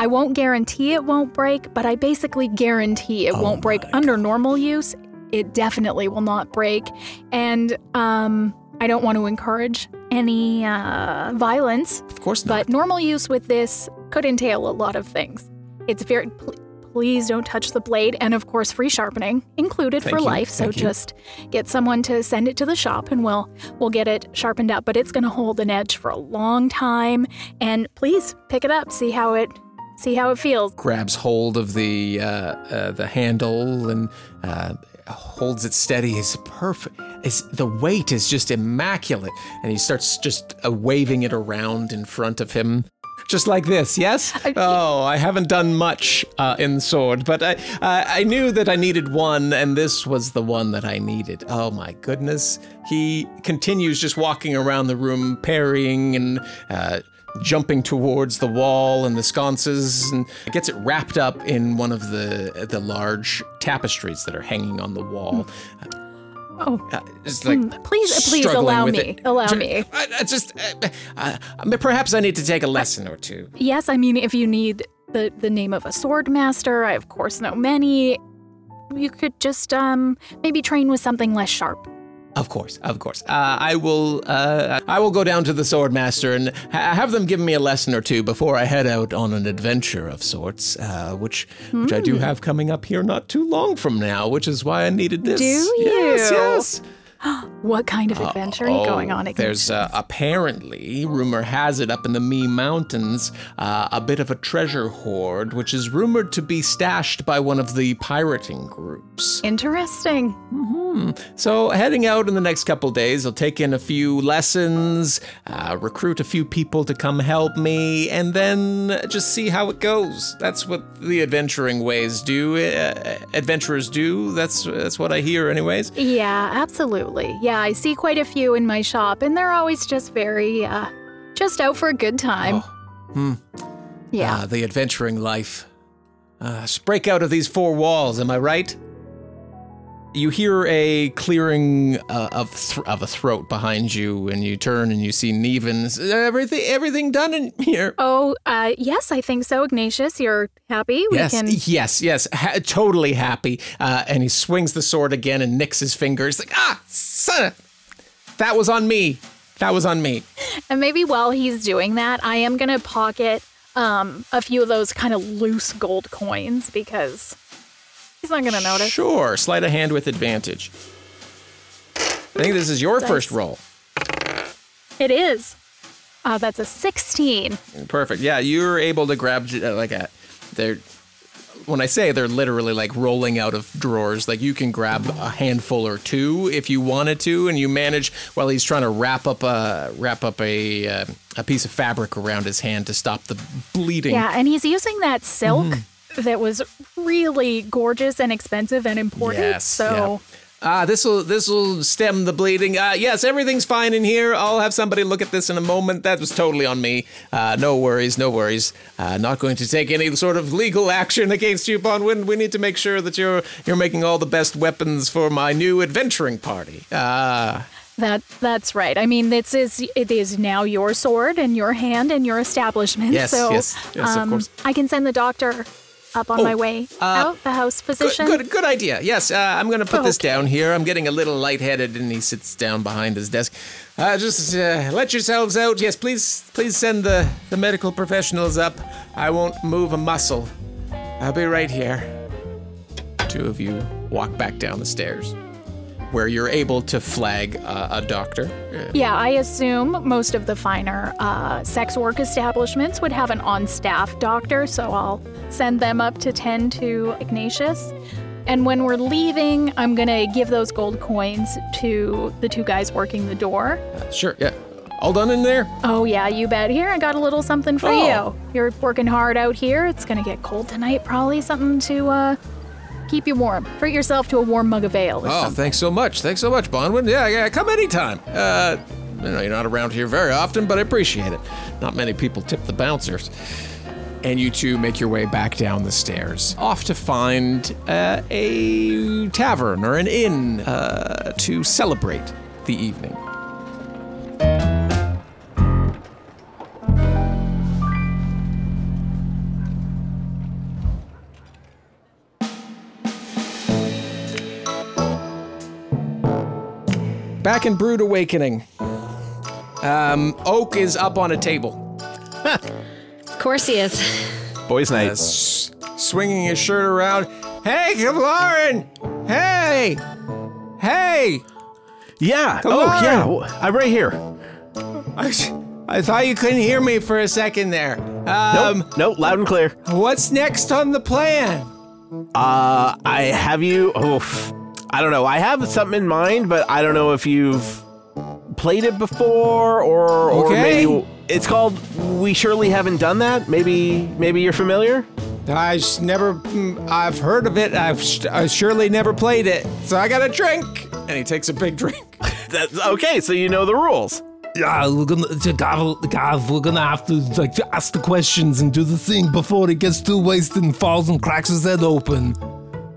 I won't guarantee it won't break, but I basically guarantee it oh won't break under God. normal use. It definitely will not break. And um, I don't want to encourage any uh, violence. Of course not. But normal use with this could entail a lot of things. It's very... Pl- please don't touch the blade. And of course, free sharpening included Thank for you. life. So Thank just you. get someone to send it to the shop and we'll, we'll get it sharpened up. But it's going to hold an edge for a long time. And please pick it up. See how it... See how it feels. Grabs hold of the uh, uh, the handle and uh, holds it steady. It's perfect. It's, the weight is just immaculate. And he starts just uh, waving it around in front of him. Just like this, yes? Oh, I haven't done much uh, in sword, but I, uh, I knew that I needed one, and this was the one that I needed. Oh, my goodness. He continues just walking around the room, parrying and... Uh, jumping towards the wall and the sconces, and gets it wrapped up in one of the the large tapestries that are hanging on the wall. Oh, uh, it's like mm. please, please allow me, it. allow just, me. Uh, just uh, uh, perhaps I need to take a lesson or two. Yes, I mean, if you need the the name of a sword master, I of course know many. You could just um maybe train with something less sharp. Of course, of course. Uh, I will uh, I will go down to the Swordmaster and ha- have them give me a lesson or two before I head out on an adventure of sorts, uh, which mm. which I do have coming up here not too long from now, which is why I needed this. Do you? Yes, yes. What kind of adventure uh, are you going on? Ignatius? There's uh, apparently, rumor has it, up in the Mee Mountains, uh, a bit of a treasure hoard, which is rumored to be stashed by one of the pirating groups. Interesting. Mm-hmm. So heading out in the next couple days, I'll take in a few lessons, uh, recruit a few people to come help me, and then just see how it goes. That's what the adventuring ways do. Uh, adventurers do. That's that's what I hear, anyways. Yeah, absolutely. Yeah. Yeah, I see quite a few in my shop, and they're always just very, uh, just out for a good time. Oh. Hmm. Yeah. Uh, the adventuring life. Uh, break out of these four walls, am I right? You hear a clearing uh, of th- of a throat behind you, and you turn and you see Nevin's. Everything, everything done in here. Oh, uh, yes, I think so, Ignatius. You're happy? We yes, can... yes, yes, ha- totally happy. Uh, and he swings the sword again and nicks his fingers. Like, ah, son of... That was on me. That was on me. And maybe while he's doing that, I am going to pocket um, a few of those kind of loose gold coins, because he's not going to notice. Sure, sleight of hand with advantage. I think this is your that's... first roll. It is. Uh, that's a sixteen. Perfect. Yeah, you're able to grab uh, like a... They're... When I say they're literally like rolling out of drawers, like you can grab a handful or two if you wanted to, and you manage while he's trying to wrap up a wrap up a uh, a piece of fabric around his hand to stop the bleeding. Yeah, and he's using that silk mm. that was really gorgeous and expensive and imported. Yes, so ah, yeah. uh, this will this will stem the bleeding. Uh, yes, everything's fine in here. I'll have somebody look at this in a moment. That was totally on me. Uh, no worries, no worries. Uh, not going to take any sort of legal action against you, Bonwyn. We need to make sure that you're you're making all the best weapons for my new adventuring party. Ah, uh, that that's right. I mean, this is it is now your sword and your hand and your establishment. Yes, so, yes, yes, um, of course. I can send the doctor up on oh, my way uh, out, the house physician. Good, good, good idea. Yes, uh, I'm going to put oh, this okay. down here. I'm getting a little lightheaded, and he sits down behind his desk. Uh, just uh, let yourselves out. Yes, please please send the, the medical professionals up. I won't move a muscle. I'll be right here. Two of you walk back down the stairs, where you're able to flag uh, a doctor. Yeah, I assume most of the finer uh, sex work establishments would have an on-staff doctor, so I'll send them up to tend to Ignatius. And when we're leaving, I'm going to give those gold coins to the two guys working the door. Uh, sure, yeah. All done in there? Oh, yeah, you bet. Here, I got a little something for oh. you. You're working hard out here. It's going to get cold tonight, probably something to... Uh, keep you warm. Treat yourself to a warm mug of ale. Or oh, something. Thanks so much. Thanks so much, Bonwyn. Yeah, yeah, come anytime. Uh, I know you're not around here very often, but I appreciate it. Not many people tip the bouncers. And you two make your way back down the stairs, off to find uh, a tavern or an inn uh, to celebrate the evening. Back in Brood Awakening, um, Oak is up on a table. Of course he is. Boy's Night. Uh, s- swinging his shirt around. Hey, Kavlaran! Hey! Hey! Yeah. Kavlaran. Oh, yeah. I'm right here. I, I thought you couldn't hear me for a second there. Um, nope. Nope. Loud and clear. What's next on the plan? Uh, I have you... Oof. I don't know. I have something in mind, but I don't know if you've played it before or, or okay. maybe it's called We Surely Haven't Done That. Maybe Maybe you're familiar? I never, I've heard of it. I've I surely never played it. So I got a drink. And he takes a big drink. That's, okay, so you know the rules. Yeah, we're gonna, Gav, we're gonna have to like ask the questions and do the thing before it gets too wasted and falls and cracks his head open.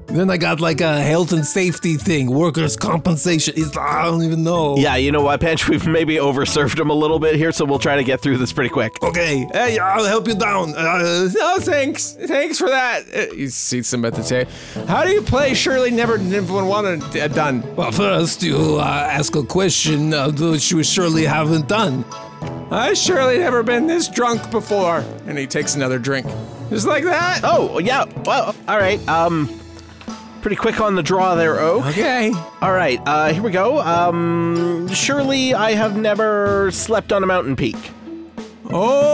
Then I got like a health and safety thing, workers' compensation. It's, I don't even know. Yeah, you know what, Panch? We've maybe overserved him a little bit here, so we'll try to get through this pretty quick. Okay. Hey, I'll help you down. Uh, no, thanks. Thanks for that. Uh, he seats him at the table. How do you play Surely Never Wanted uh, Done? Well, first you uh, ask a question uh, that you surely haven't done. I surely never been this drunk before. And he takes another drink. Just like that? Oh, yeah. Well, all right. Um... Pretty quick on the draw there, Oak. Okay. All right, uh, here we go. Um, surely I have never slept on a mountain peak. Oh!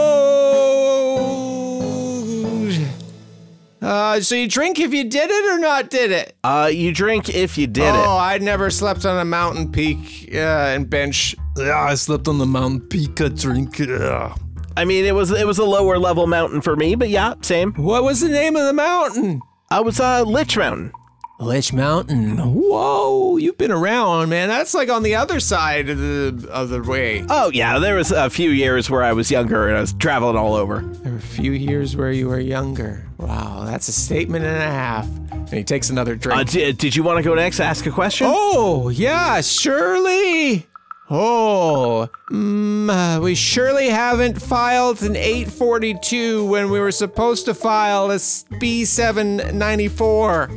Uh, so you drink if you did it or not did it? Uh, you drink if you did oh, it. Oh, I never slept on a mountain peak uh, and bench. Yeah, I slept on the mountain peak, I drink. Yeah. I mean, it was, it was a lower level mountain for me, but yeah, same. What was the name of the mountain? I was uh, Lich Mountain. Lich Mountain. Whoa, you've been around, man. That's like on the other side of the of the way. Oh, yeah. There was a few years where I was younger and I was traveling all over. There were a few years where you were younger. Wow, that's a statement and a half. And he takes another drink. Uh, d- did you want to go next to ask a question? Oh, yeah, surely. Oh, mm, uh, we surely haven't filed an eight forty-two when we were supposed to file a B seven ninety-four.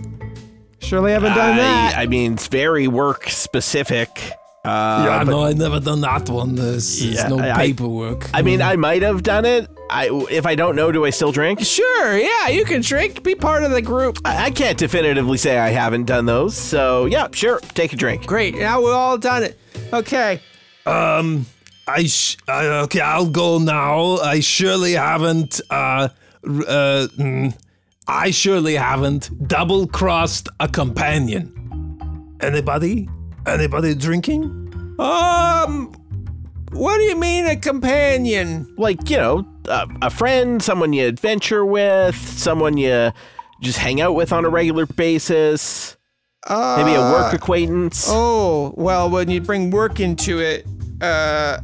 Surely haven't done I, that. I mean, it's very work specific. Uh, yeah, no, I've never done that one. There's, yeah, there's no I, paperwork. I mean, I might have done it. I, if I don't know, do I still drink? Sure, yeah, you can drink. Be part of the group. I, I can't definitively say I haven't done those. So, yeah, sure, take a drink. Great, now we've all done it. Okay. Um, I, sh- I okay, I'll go now. I surely haven't, uh, uh, mm, I surely haven't double-crossed a companion. Anybody? Anybody drinking? Um, what do you mean a companion? Like, you know, a, a friend, someone you adventure with, someone you just hang out with on a regular basis. Uh, Maybe a work acquaintance. Oh, well, when you bring work into it, uh,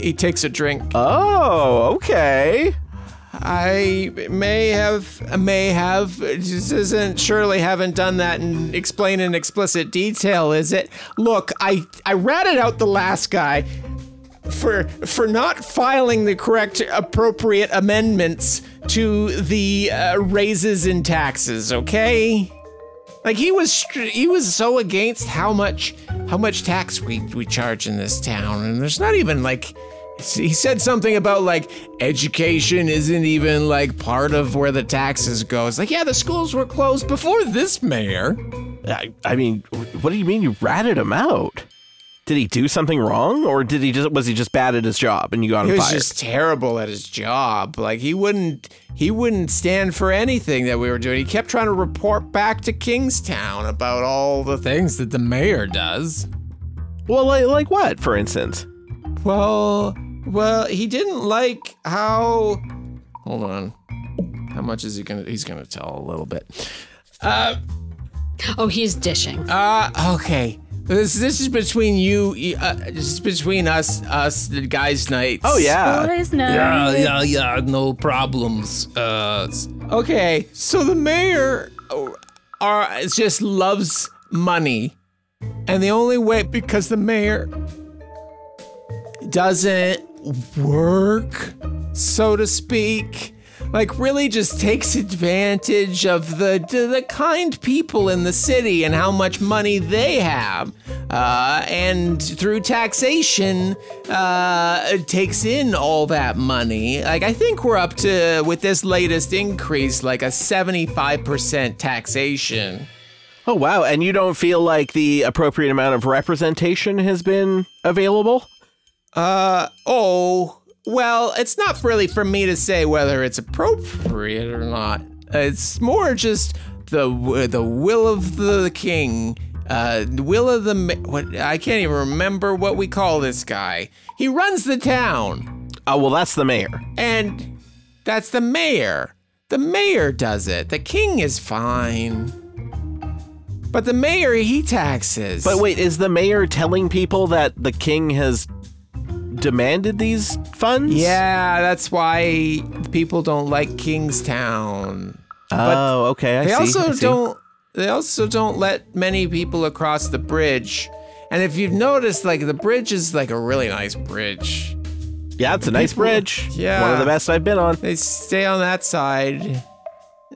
he takes a drink. Oh, okay. I may have, may have, this isn't, surely haven't done that and explain in explicit detail, is it? Look, I, I ratted out the last guy. for for not filing the correct appropriate amendments to the uh, raises in taxes, okay? Like he was he was so against how much how much tax we we charge in this town, and there's not even like he said something about like education isn't even like part of where the taxes go. It's like, yeah, the schools were closed before this mayor. I, I mean, what do you mean you ratted him out? Did he do something wrong, or did he just was he just bad at his job and you got him fired? He was just terrible at his job. Like he wouldn't he wouldn't stand for anything that we were doing. He kept trying to report back to Kingstown about all the things that the mayor does. Well, like, like what, for instance? Well, well, he didn't like how. Hold on, how much is he gonna? He's gonna tell a little bit. Uh, oh, he's dishing. Uh, okay. This this is between you. Uh, this is between us, us the guys' nights. Oh yeah, boys' night. Yeah, yeah, yeah. No problems. Uh, okay, so the mayor, are just loves money, and the only way because the mayor doesn't work, so to speak. Like really just takes advantage of the the kind people in the city and how much money they have. Uh, and through taxation, uh, takes in all that money. Like I think we're up to, with this latest increase, like a seventy-five percent taxation. Oh, wow. And you don't feel like the appropriate amount of representation has been available? Uh, oh... Well, it's not really for me to say whether it's appropriate or not. It's more just the the will of the king, uh, the will of the what? I can't even remember what we call this guy. He runs the town. Oh well, that's the mayor. And that's the mayor. The mayor does it. The king is fine. But the mayor, he taxes. But wait, is the mayor telling people that the king has demanded these funds? Yeah, that's why people don't like Kingstown. But oh, okay. I they see, also I see. don't. They also don't let many people across the bridge. And if you've noticed, like the bridge is like a really nice bridge. Yeah, it's a nice people, bridge. Yeah, one of the best I've been on. They stay on that side,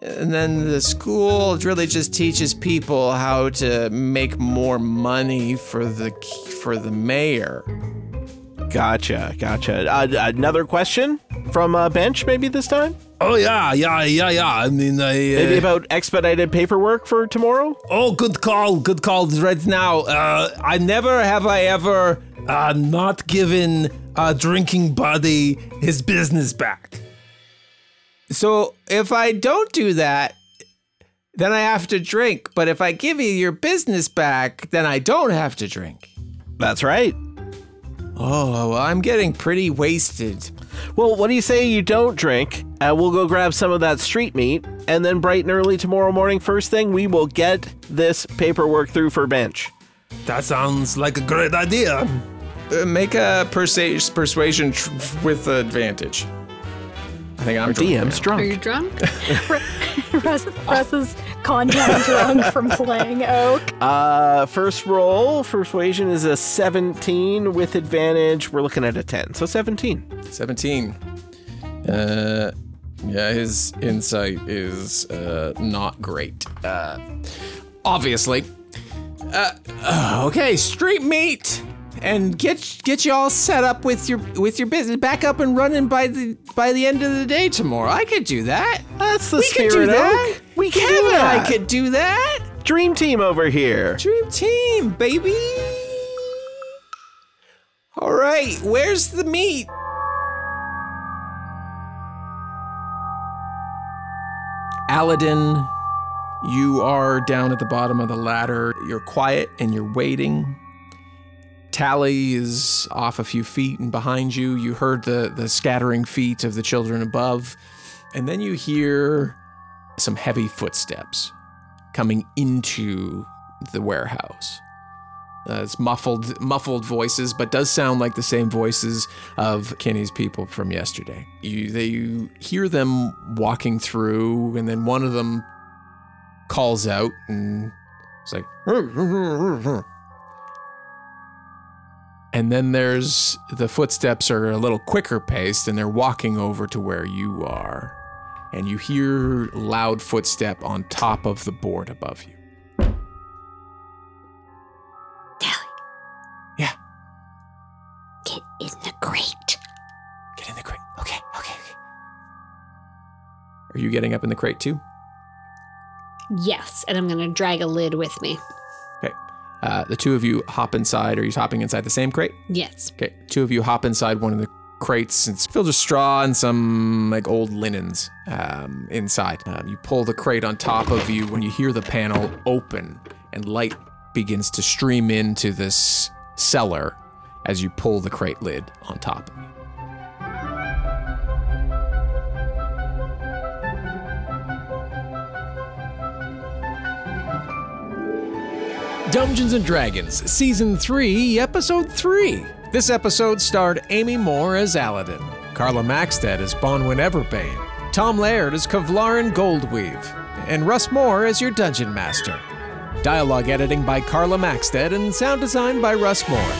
and then the school really just teaches people how to make more money for the for the mayor. Gotcha, gotcha. Uh, another question from uh, Bench, maybe this time? Oh, yeah, yeah, yeah, yeah. I mean, I... Uh, maybe about expedited paperwork for tomorrow? Oh, good call, good call right now. Uh, I never have I ever uh, not given a drinking buddy his business back. So if I don't do that, then I have to drink. But if I give you your business back, then I don't have to drink. That's right. Oh, well, I'm getting pretty wasted. Well, what do you say you don't drink? Uh, we'll go grab some of that street meat, and then bright and early tomorrow morning, first thing, we will get this paperwork through for Bench. That sounds like a great idea. Uh, make a persu- persuasion tr- with advantage. I think I'm Our drunk. D M's now. Drunk. Are you drunk? Russ, Russ is content drunk from playing Oak. Uh, first roll, persuasion is a seventeen with advantage. We're looking at a ten, so seventeen. seventeen. Uh, yeah, his insight is uh, not great. Uh, obviously. Uh, okay, street meat. And get get you all set up with your with your business back up and running by the by the end of the day tomorrow. I could do that. That's the we spirit. We could do that. Oak. We could do that. I could do that. Dream team over here. Dream team, baby. All right, where's the meat? Alydin, you are down at the bottom of the ladder. You're quiet and you're waiting. Tally is off a few feet and behind you. You heard the, the scattering feet of the children above. And then you hear some heavy footsteps coming into the warehouse. Uh, it's muffled muffled voices, but does sound like the same voices of Kenny's people from yesterday. You, they, you hear them walking through, and then one of them calls out and it's like... And then there's the footsteps are a little quicker paced and they're walking over to where you are. And you hear loud footstep on top of the board above you. Dally. Yeah. Get in the crate. Get in the crate. Okay, okay, okay. Are you getting up in the crate too? Yes, and I'm going to drag a lid with me. Okay. Uh, the two of you hop inside. Are you hopping inside the same crate? Yes. Okay. Two of you hop inside one of the crates. It's filled with straw and some like old linens um, inside. Um, you pull the crate on top of you when you hear the panel open and light begins to stream into this cellar as you pull the crate lid on top of you. Dungeons and Dragons, Season three, Episode three. This episode starred Amy Moore as Alydin, Carla Maxted as Bonwyn Everbane, Tom Laird as Kavlaran Goldweave, and Russ Moore as your Dungeon Master. Dialogue editing by Carla Maxted and sound design by Russ Moore.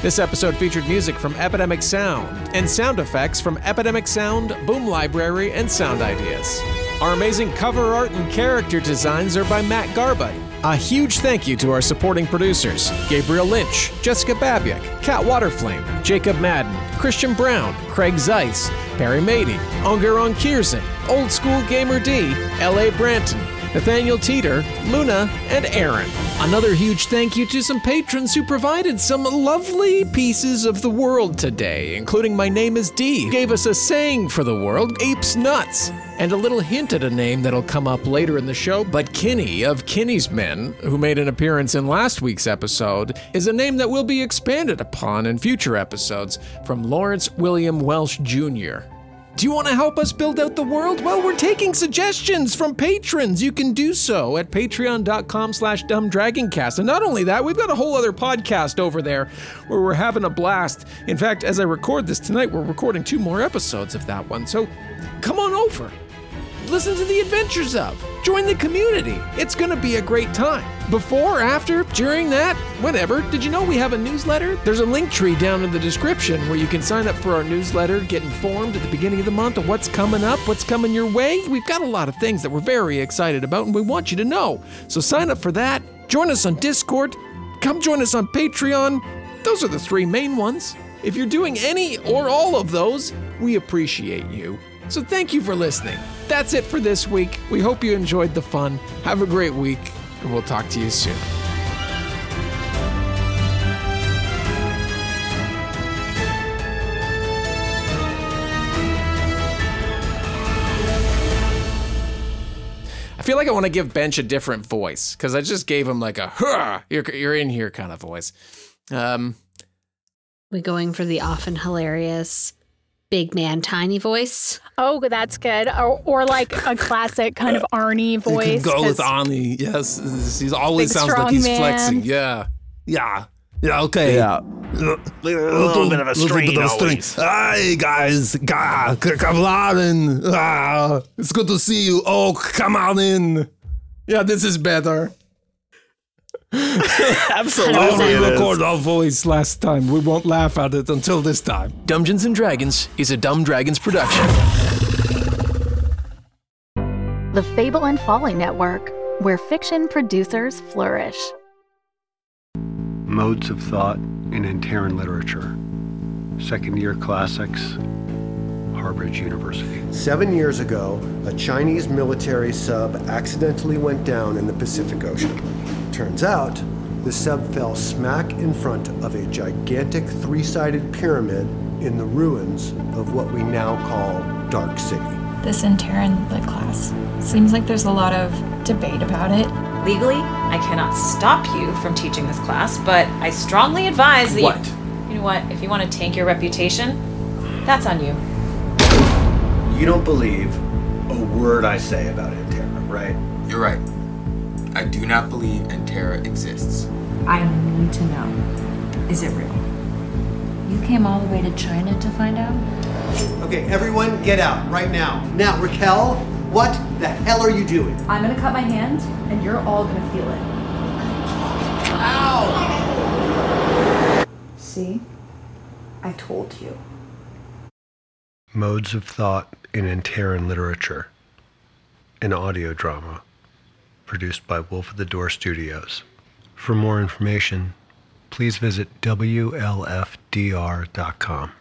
This episode featured music from Epidemic Sound and sound effects from Epidemic Sound, BOOM Library, and Sound Ideas. Our amazing cover art and character designs are by Matt Garbutt. A huge thank you to our supporting producers, Gabriel Lynch, Jessica Babiak, Kat Waterflame, Jacob Madden, Christian Brown, Craig Zeiss, Perry Mady, Ongeron Kiersen, Old School Gamer D, L A Branton, Nathaniel Teeter, Luna, and Aaron. Another huge thank you to some patrons who provided some lovely pieces of the world today, including My Name is D, who gave us a saying for the world, Apes Nuts, and a little hint at a name that'll come up later in the show, but Kinney of Kinney's Men, who made an appearance in last week's episode, is a name that will be expanded upon in future episodes from Lawrence William Welsh Junior Do you want to help us build out the world? Well, we're taking suggestions from patrons. You can do so at patreon.com slash dumbdragoncast. And not only that, we've got a whole other podcast over there where we're having a blast. In fact, as I record this tonight, we're recording two more episodes of that one. So come on over. Listen to the adventures of. Join the community. It's going to be a great time. Before, after, during that, whenever. Did you know we have a newsletter? There's a link tree down in the description where you can sign up for our newsletter, get informed at the beginning of the month of what's coming up, what's coming your way. We've got a lot of things that we're very excited about and we want you to know. So sign up for that. Join us on Discord. Come join us on Patreon. Those are the three main ones. If you're doing any or all of those, we appreciate you. So thank you for listening. That's it for this week. We hope you enjoyed the fun. Have a great week, and we'll talk to you soon. I feel like I want to give Bench a different voice, because I just gave him like a, "Hurr, you're, you're in here" kind of voice. Um, We're going for the often hilarious big man, tiny voice. Oh, that's good. Or, or like a classic kind of Arnie voice. You can go with Arnie. Yes, he always sounds like he's man. flexing. Yeah, yeah, yeah. Okay. Yeah. L- little, little bit of a strain. Little bit of a strain. Hi guys, Ka- Kavlaran. Ah, it's good to see you. Oh, come on in. Yeah, this is better. Absolutely. Oh, we recorded our voice last time. We won't laugh at it until this time. Dungeons and Dragons is a Dumb Dragons production. The Fable and Folly Network, where fiction producers flourish. Modes of Thought in Antarian Literature. Second Year Classics, Harvard University. Seven years ago, a Chinese military sub accidentally went down in the Pacific Ocean. Turns out, the sub fell smack in front of a gigantic three-sided pyramid in the ruins of what we now call Dark City. This Interrin lit class. Seems like there's a lot of debate about it. Legally, I cannot stop you from teaching this class, but I strongly advise that What? You, you know what? If you want to tank your reputation, that's on you. You don't believe a word I say about Interrin, right? You're right. I do not believe Antara exists. I need to know. Is it real? You came all the way to China to find out? Okay, everyone get out right now. Now, Raquel, what the hell are you doing? I'm gonna cut my hand, and you're all gonna feel it. Ow! See? I told you. Modes of Thought in Antarian Literature. An audio drama. Produced by Wolf at the Door Studios. For more information, please visit W L F D R dot com.